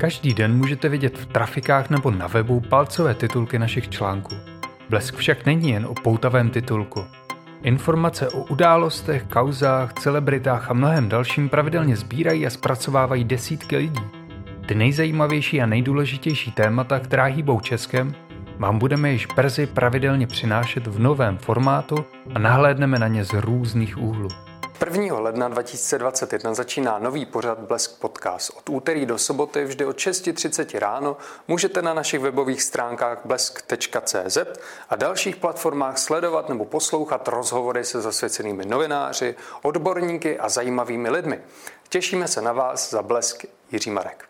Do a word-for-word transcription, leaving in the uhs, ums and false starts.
Každý den můžete vidět v trafikách nebo na webu palcové titulky našich článků. Blesk však není jen o poutavém titulku. Informace o událostech, kauzách, celebritách a mnohem dalším pravidelně sbírají a zpracovávají desítky lidí. Ty nejzajímavější a nejdůležitější témata, která hýbou Českem, vám budeme již brzy pravidelně přinášet v novém formátu a nahlédneme na ně z různých úhlů. prvního ledna dva tisíce dvacet jedna začíná nový pořad Blesk Podcast. Od úterý do soboty vždy od šest třicet ráno můžete na našich webových stránkách blesk tečka cé zet a dalších platformách sledovat nebo poslouchat rozhovory se zasvěcenými novináři, odborníky a zajímavými lidmi. Těšíme se na vás. Za Blesk Jiří Marek.